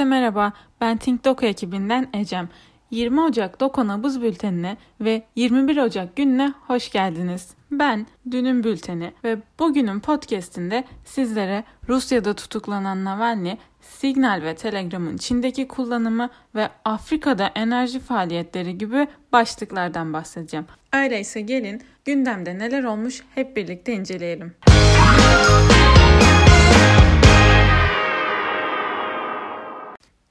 Herkese merhaba, ben ThinkDoku ekibinden Ecem. 20 Ocak Doku Nabız Bülteni'ne ve 21 Ocak gününe hoş geldiniz. Ben dünün bülteni ve bugünün podcastinde sizlere Rusya'da tutuklanan Navalny, Signal ve Telegram'ın Çin'deki kullanımı ve Afrika'da enerji faaliyetleri gibi başlıklardan bahsedeceğim. Öyleyse gelin gündemde neler olmuş hep birlikte inceleyelim.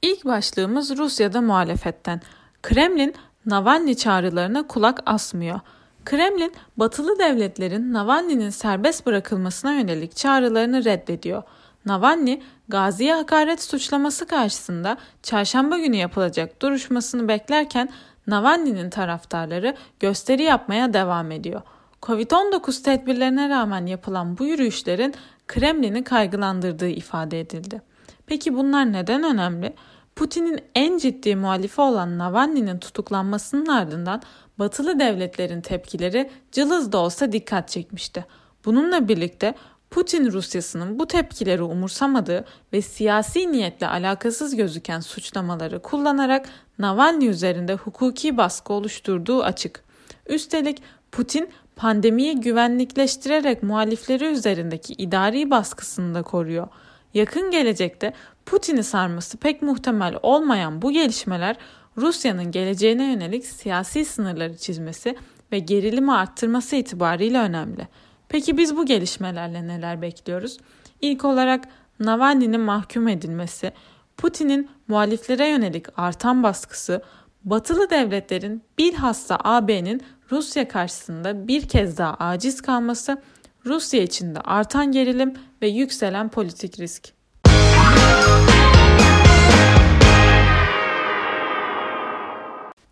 İlk başlığımız Rusya'da muhalefetten. Kremlin, Navalny çağrılarına kulak asmıyor. Kremlin, batılı devletlerin Navalny'nin serbest bırakılmasına yönelik çağrılarını reddediyor. Navalny, Gazi'ye hakaret suçlaması karşısında çarşamba günü yapılacak duruşmasını beklerken Navalny'nin taraftarları gösteri yapmaya devam ediyor. Covid-19 tedbirlerine rağmen yapılan bu yürüyüşlerin Kremlin'i kaygılandırdığı ifade edildi. Peki bunlar neden önemli? Putin'in en ciddi muhalifi olan Navalny'nin tutuklanmasının ardından batılı devletlerin tepkileri cılız da olsa dikkat çekmişti. Bununla birlikte Putin Rusya'sının bu tepkileri umursamadığı ve siyasi niyetle alakasız gözüken suçlamaları kullanarak Navalny üzerinde hukuki baskı oluşturduğu açık. Üstelik Putin pandemiyi güvenlikleştirerek muhalifleri üzerindeki idari baskısını da koruyor. Yakın gelecekte Putin'i sarması pek muhtemel olmayan bu gelişmeler Rusya'nın geleceğine yönelik siyasi sınırları çizmesi ve gerilimi arttırması itibariyle önemli. Peki biz bu gelişmelerle neler bekliyoruz? İlk olarak Navalny'nin mahkum edilmesi, Putin'in muhaliflere yönelik artan baskısı, batılı devletlerin bilhassa AB'nin Rusya karşısında bir kez daha aciz kalması, Rusya içinde artan gerilim ve yükselen politik risk.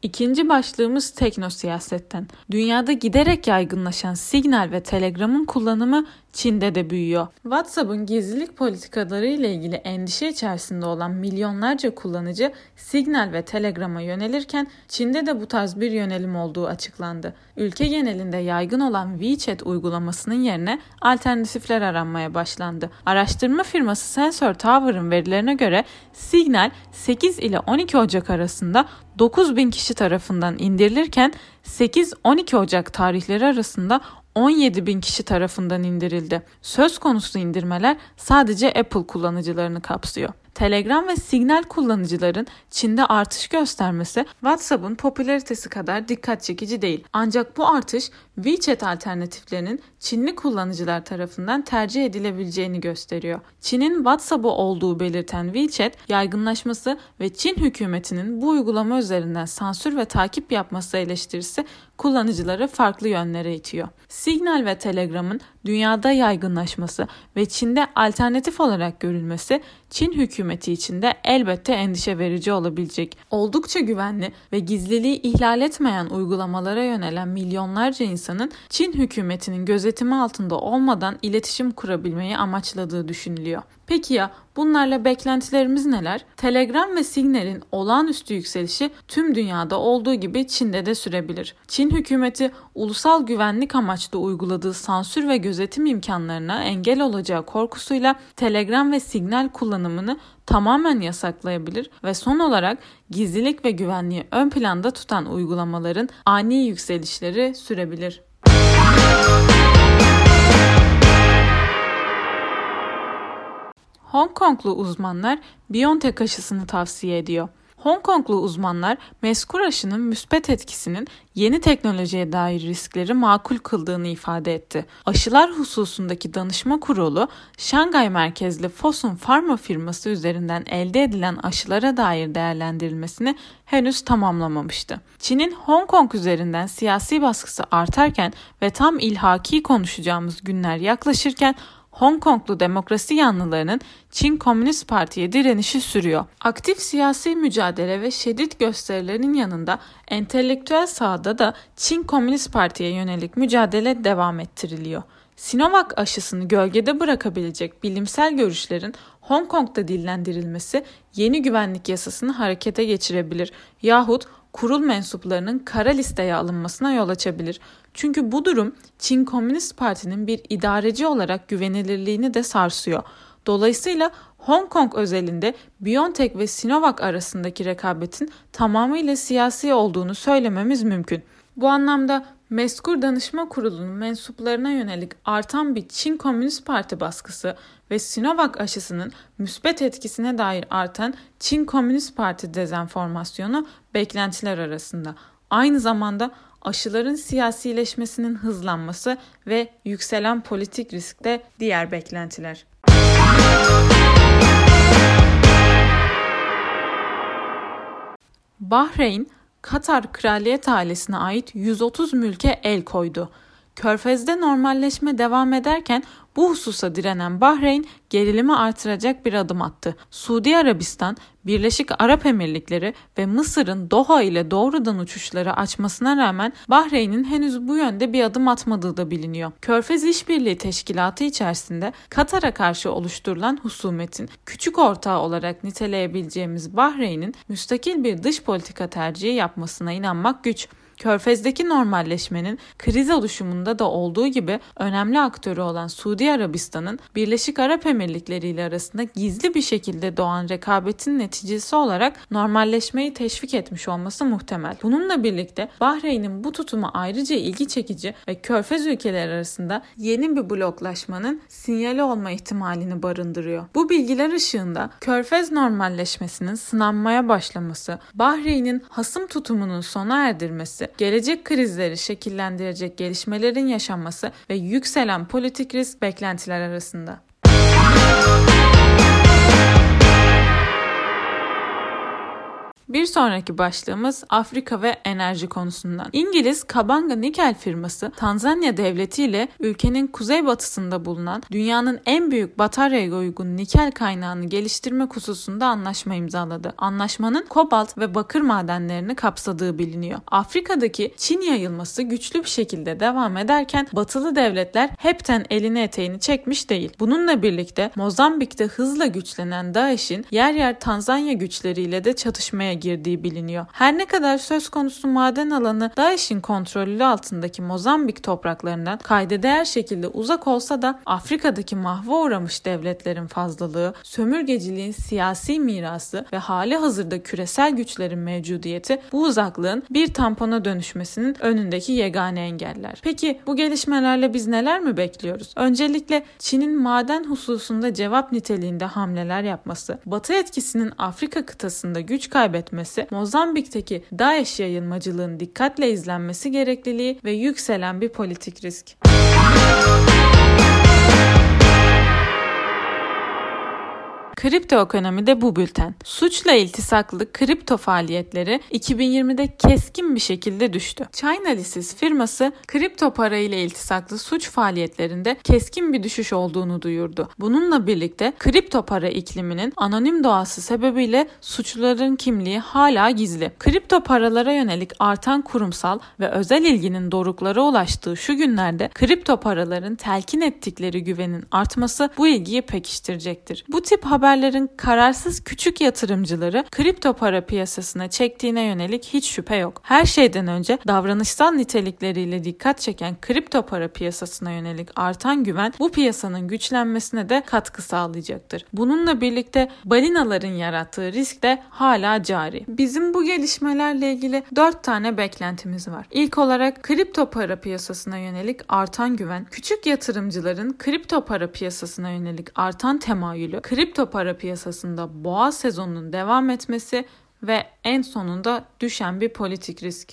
İkinci başlığımız teknosiyasetten. Dünyada giderek yaygınlaşan Signal ve Telegram'ın kullanımı Çin'de de büyüyor. WhatsApp'ın gizlilik politikaları ile ilgili endişe içerisinde olan milyonlarca kullanıcı Signal ve Telegram'a yönelirken Çin'de de bu tarz bir yönelim olduğu açıklandı. Ülke genelinde yaygın olan WeChat uygulamasının yerine alternatifler aranmaya başlandı. Araştırma firması Sensor Tower'ın verilerine göre Signal 8 ile 12 Ocak arasında 9.000 kişi tarafından indirilirken 8-12 Ocak tarihleri arasında 17.000 kişi tarafından indirildi. Söz konusu indirmeler sadece Apple kullanıcılarını kapsıyor. Telegram ve Signal kullanıcıların Çin'de artış göstermesi WhatsApp'ın popülaritesi kadar dikkat çekici değil. Ancak bu artış WeChat alternatiflerinin Çinli kullanıcılar tarafından tercih edilebileceğini gösteriyor. Çin'in WhatsApp'ı olduğu belirten WeChat, yaygınlaşması ve Çin hükümetinin bu uygulama üzerinden sansür ve takip yapması eleştirisi kullanıcıları farklı yönlere itiyor. Signal ve Telegram'ın dünyada yaygınlaşması ve Çin'de alternatif olarak görülmesi, Çin hükümeti için de elbette endişe verici olabilecek. Oldukça güvenli ve gizliliği ihlal etmeyen uygulamalara yönelen milyonlarca insanın Çin hükümetinin gözetimi altında olmadan iletişim kurabilmeyi amaçladığı düşünülüyor. Peki ya bunlarla beklentilerimiz neler? Telegram ve Signal'in olağanüstü yükselişi tüm dünyada olduğu gibi Çin'de de sürebilir. Çin hükümeti ulusal güvenlik amaçlı uyguladığı sansür ve gözetim imkanlarına engel olacağı korkusuyla Telegram ve Signal kullanımını tamamen yasaklayabilir ve son olarak gizlilik ve güvenliği ön planda tutan uygulamaların ani yükselişleri sürebilir. Hong Konglu uzmanlar Biontech aşısını tavsiye ediyor. Hong Konglu uzmanlar mezkur aşının müspet etkisinin yeni teknolojiye dair riskleri makul kıldığını ifade etti. Aşılar hususundaki danışma kurulu, Şangay merkezli Fosun Pharma firması üzerinden elde edilen aşılara dair değerlendirilmesini henüz tamamlamamıştı. Çin'in Hong Kong üzerinden siyasi baskısı artarken ve tam ilhaki konuşacağımız günler yaklaşırken, Hong Konglu demokrasi yanlılarının Çin Komünist Parti'ye direnişi sürüyor. Aktif siyasi mücadele ve şiddet gösterilerinin yanında entelektüel sahada da Çin Komünist Parti'ye yönelik mücadele devam ettiriliyor. Sinovac aşısını gölgede bırakabilecek bilimsel görüşlerin Hong Kong'da dillendirilmesi yeni güvenlik yasasını harekete geçirebilir yahut kurul mensuplarının kara listeye alınmasına yol açabilir. Çünkü bu durum Çin Komünist Parti'nin bir idareci olarak güvenilirliğini de sarsıyor. Dolayısıyla Hong Kong özelinde Biontech ve Sinovac arasındaki rekabetin tamamıyla siyasi olduğunu söylememiz mümkün. Bu anlamda mezkur danışma kurulunun mensuplarına yönelik artan bir Çin Komünist Parti baskısı ve Sinovac aşısının müspet etkisine dair artan Çin Komünist Parti dezenformasyonu beklentiler arasında. Aynı zamanda aşıların siyasileşmesinin hızlanması ve yükselen politik risk de diğer beklentiler. Bahreyn, Katar Kraliyet ailesine ait 130 mülke el koydu. Körfez'de normalleşme devam ederken bu hususa direnen Bahreyn gerilimi artıracak bir adım attı. Suudi Arabistan, Birleşik Arap Emirlikleri ve Mısır'ın Doha ile doğrudan uçuşları açmasına rağmen Bahreyn'in henüz bu yönde bir adım atmadığı da biliniyor. Körfez İşbirliği Teşkilatı içerisinde Katar'a karşı oluşturulan husumetin küçük ortağı olarak niteleyebileceğimiz Bahreyn'in müstakil bir dış politika tercihi yapmasına inanmak güç. Körfez'deki normalleşmenin kriz oluşumunda da olduğu gibi önemli aktörü olan Suudi Arabistan'ın Birleşik Arap Emirlikleri ile arasında gizli bir şekilde doğan rekabetin neticesi olarak normalleşmeyi teşvik etmiş olması muhtemel. Bununla birlikte Bahreyn'in bu tutumu ayrıca ilgi çekici ve Körfez ülkeleri arasında yeni bir bloklaşmanın sinyali olma ihtimalini barındırıyor. Bu bilgiler ışığında Körfez normalleşmesinin sınanmaya başlaması, Bahreyn'in hasım tutumunun sona erdirmesi, gelecek krizleri şekillendirecek gelişmelerin yaşanması ve yükselen politik risk beklentiler arasında. Bir sonraki başlığımız Afrika ve enerji konusundan. İngiliz Kabanga Nikel firması Tanzanya devleti ile ülkenin kuzeybatısında bulunan dünyanın en büyük bataryaya uygun nikel kaynağını geliştirmek hususunda anlaşma imzaladı. Anlaşmanın kobalt ve bakır madenlerini kapsadığı biliniyor. Afrika'daki Çin yayılması güçlü bir şekilde devam ederken batılı devletler hepten elini eteğini çekmiş değil. Bununla birlikte Mozambik'te hızla güçlenen DAEŞ'in yer yer Tanzanya güçleriyle de çatışmaya girdiği biliniyor. Her ne kadar söz konusu maden alanı DAEŞ'in kontrolü altındaki Mozambik topraklarından kaydedeğer şekilde uzak olsa da Afrika'daki mahva uğramış devletlerin fazlalığı, sömürgeciliğin siyasi mirası ve hali hazırda küresel güçlerin mevcudiyeti bu uzaklığın bir tampona dönüşmesinin önündeki yegane engeller. Peki bu gelişmelerle biz neler mi bekliyoruz? Öncelikle Çin'in maden hususunda cevap niteliğinde hamleler yapması, Batı etkisinin Afrika kıtasında güç kaybetmesi, Mozambik'teki DAEŞ yayılmacılığının dikkatle izlenmesi gerekliliği ve yükselen bir politik risk. Kripto ekonomide bu bülten. Suçla iltisaklı kripto faaliyetleri 2020'de keskin bir şekilde düştü. Chainalysis firması kripto para ile iltisaklı suç faaliyetlerinde keskin bir düşüş olduğunu duyurdu. Bununla birlikte kripto para ikliminin anonim doğası sebebiyle suçluların kimliği hala gizli. Kripto paralara yönelik artan kurumsal ve özel ilginin doruklara ulaştığı şu günlerde kripto paraların telkin ettikleri güvenin artması bu ilgiyi pekiştirecektir. Bu tip haberlerin kararsız küçük yatırımcıları kripto para piyasasına çektiğine yönelik hiç şüphe yok. Her şeyden önce davranışsal nitelikleriyle dikkat çeken kripto para piyasasına yönelik artan güven bu piyasanın güçlenmesine de katkı sağlayacaktır. Bununla birlikte balinaların yarattığı risk de hala cari. Bizim bu gelişmelerle ilgili 4 tane beklentimiz var. İlk olarak kripto para piyasasına yönelik artan güven, küçük yatırımcıların kripto para piyasasına yönelik artan temayülü, kripto para piyasasında boğa sezonunun devam etmesi ve en sonunda düşen bir politik risk.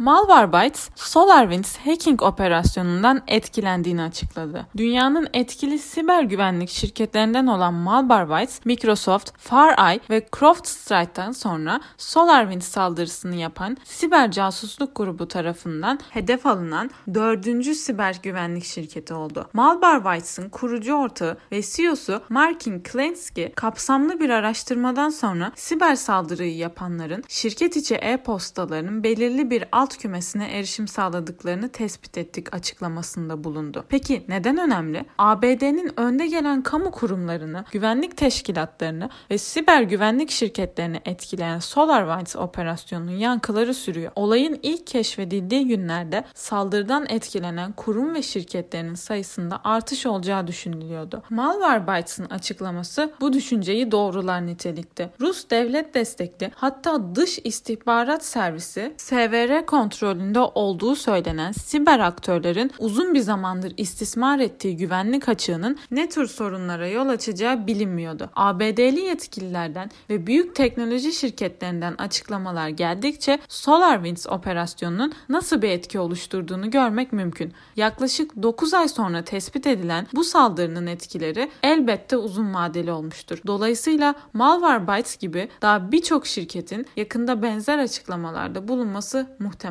Malwarebytes, SolarWinds hacking operasyonundan etkilendiğini açıkladı. Dünyanın etkili siber güvenlik şirketlerinden olan Malwarebytes, Microsoft, FireEye ve CrowdStrike'tan sonra SolarWinds saldırısını yapan siber casusluk grubu tarafından hedef alınan 4. siber güvenlik şirketi oldu. Malwarebytes'in kurucu ortağı ve CEO'su Martin Klenski, kapsamlı bir araştırmadan sonra siber saldırıyı yapanların şirket içi e-postalarının belirli bir alt alt kümesine erişim sağladıklarını tespit ettik açıklamasında bulundu. Peki neden önemli? ABD'nin önde gelen kamu kurumlarını, güvenlik teşkilatlarını ve siber güvenlik şirketlerini etkileyen SolarWinds operasyonunun yankıları sürüyor. Olayın ilk keşfedildiği günlerde saldırıdan etkilenen kurum ve şirketlerin sayısında artış olacağı düşünülüyordu. Malwarebytes'ın açıklaması bu düşünceyi doğrular nitelikte. Rus devlet destekli, hatta dış istihbarat servisi SVR kontrolünde olduğu söylenen siber aktörlerin uzun bir zamandır istismar ettiği güvenlik açığının ne tür sorunlara yol açacağı bilinmiyordu. ABD'li yetkililerden ve büyük teknoloji şirketlerinden açıklamalar geldikçe SolarWinds operasyonunun nasıl bir etki oluşturduğunu görmek mümkün. Yaklaşık 9 ay sonra tespit edilen bu saldırının etkileri elbette uzun vadeli olmuştur. Dolayısıyla Malwarebytes gibi daha birçok şirketin yakında benzer açıklamalarda bulunması muhtemel.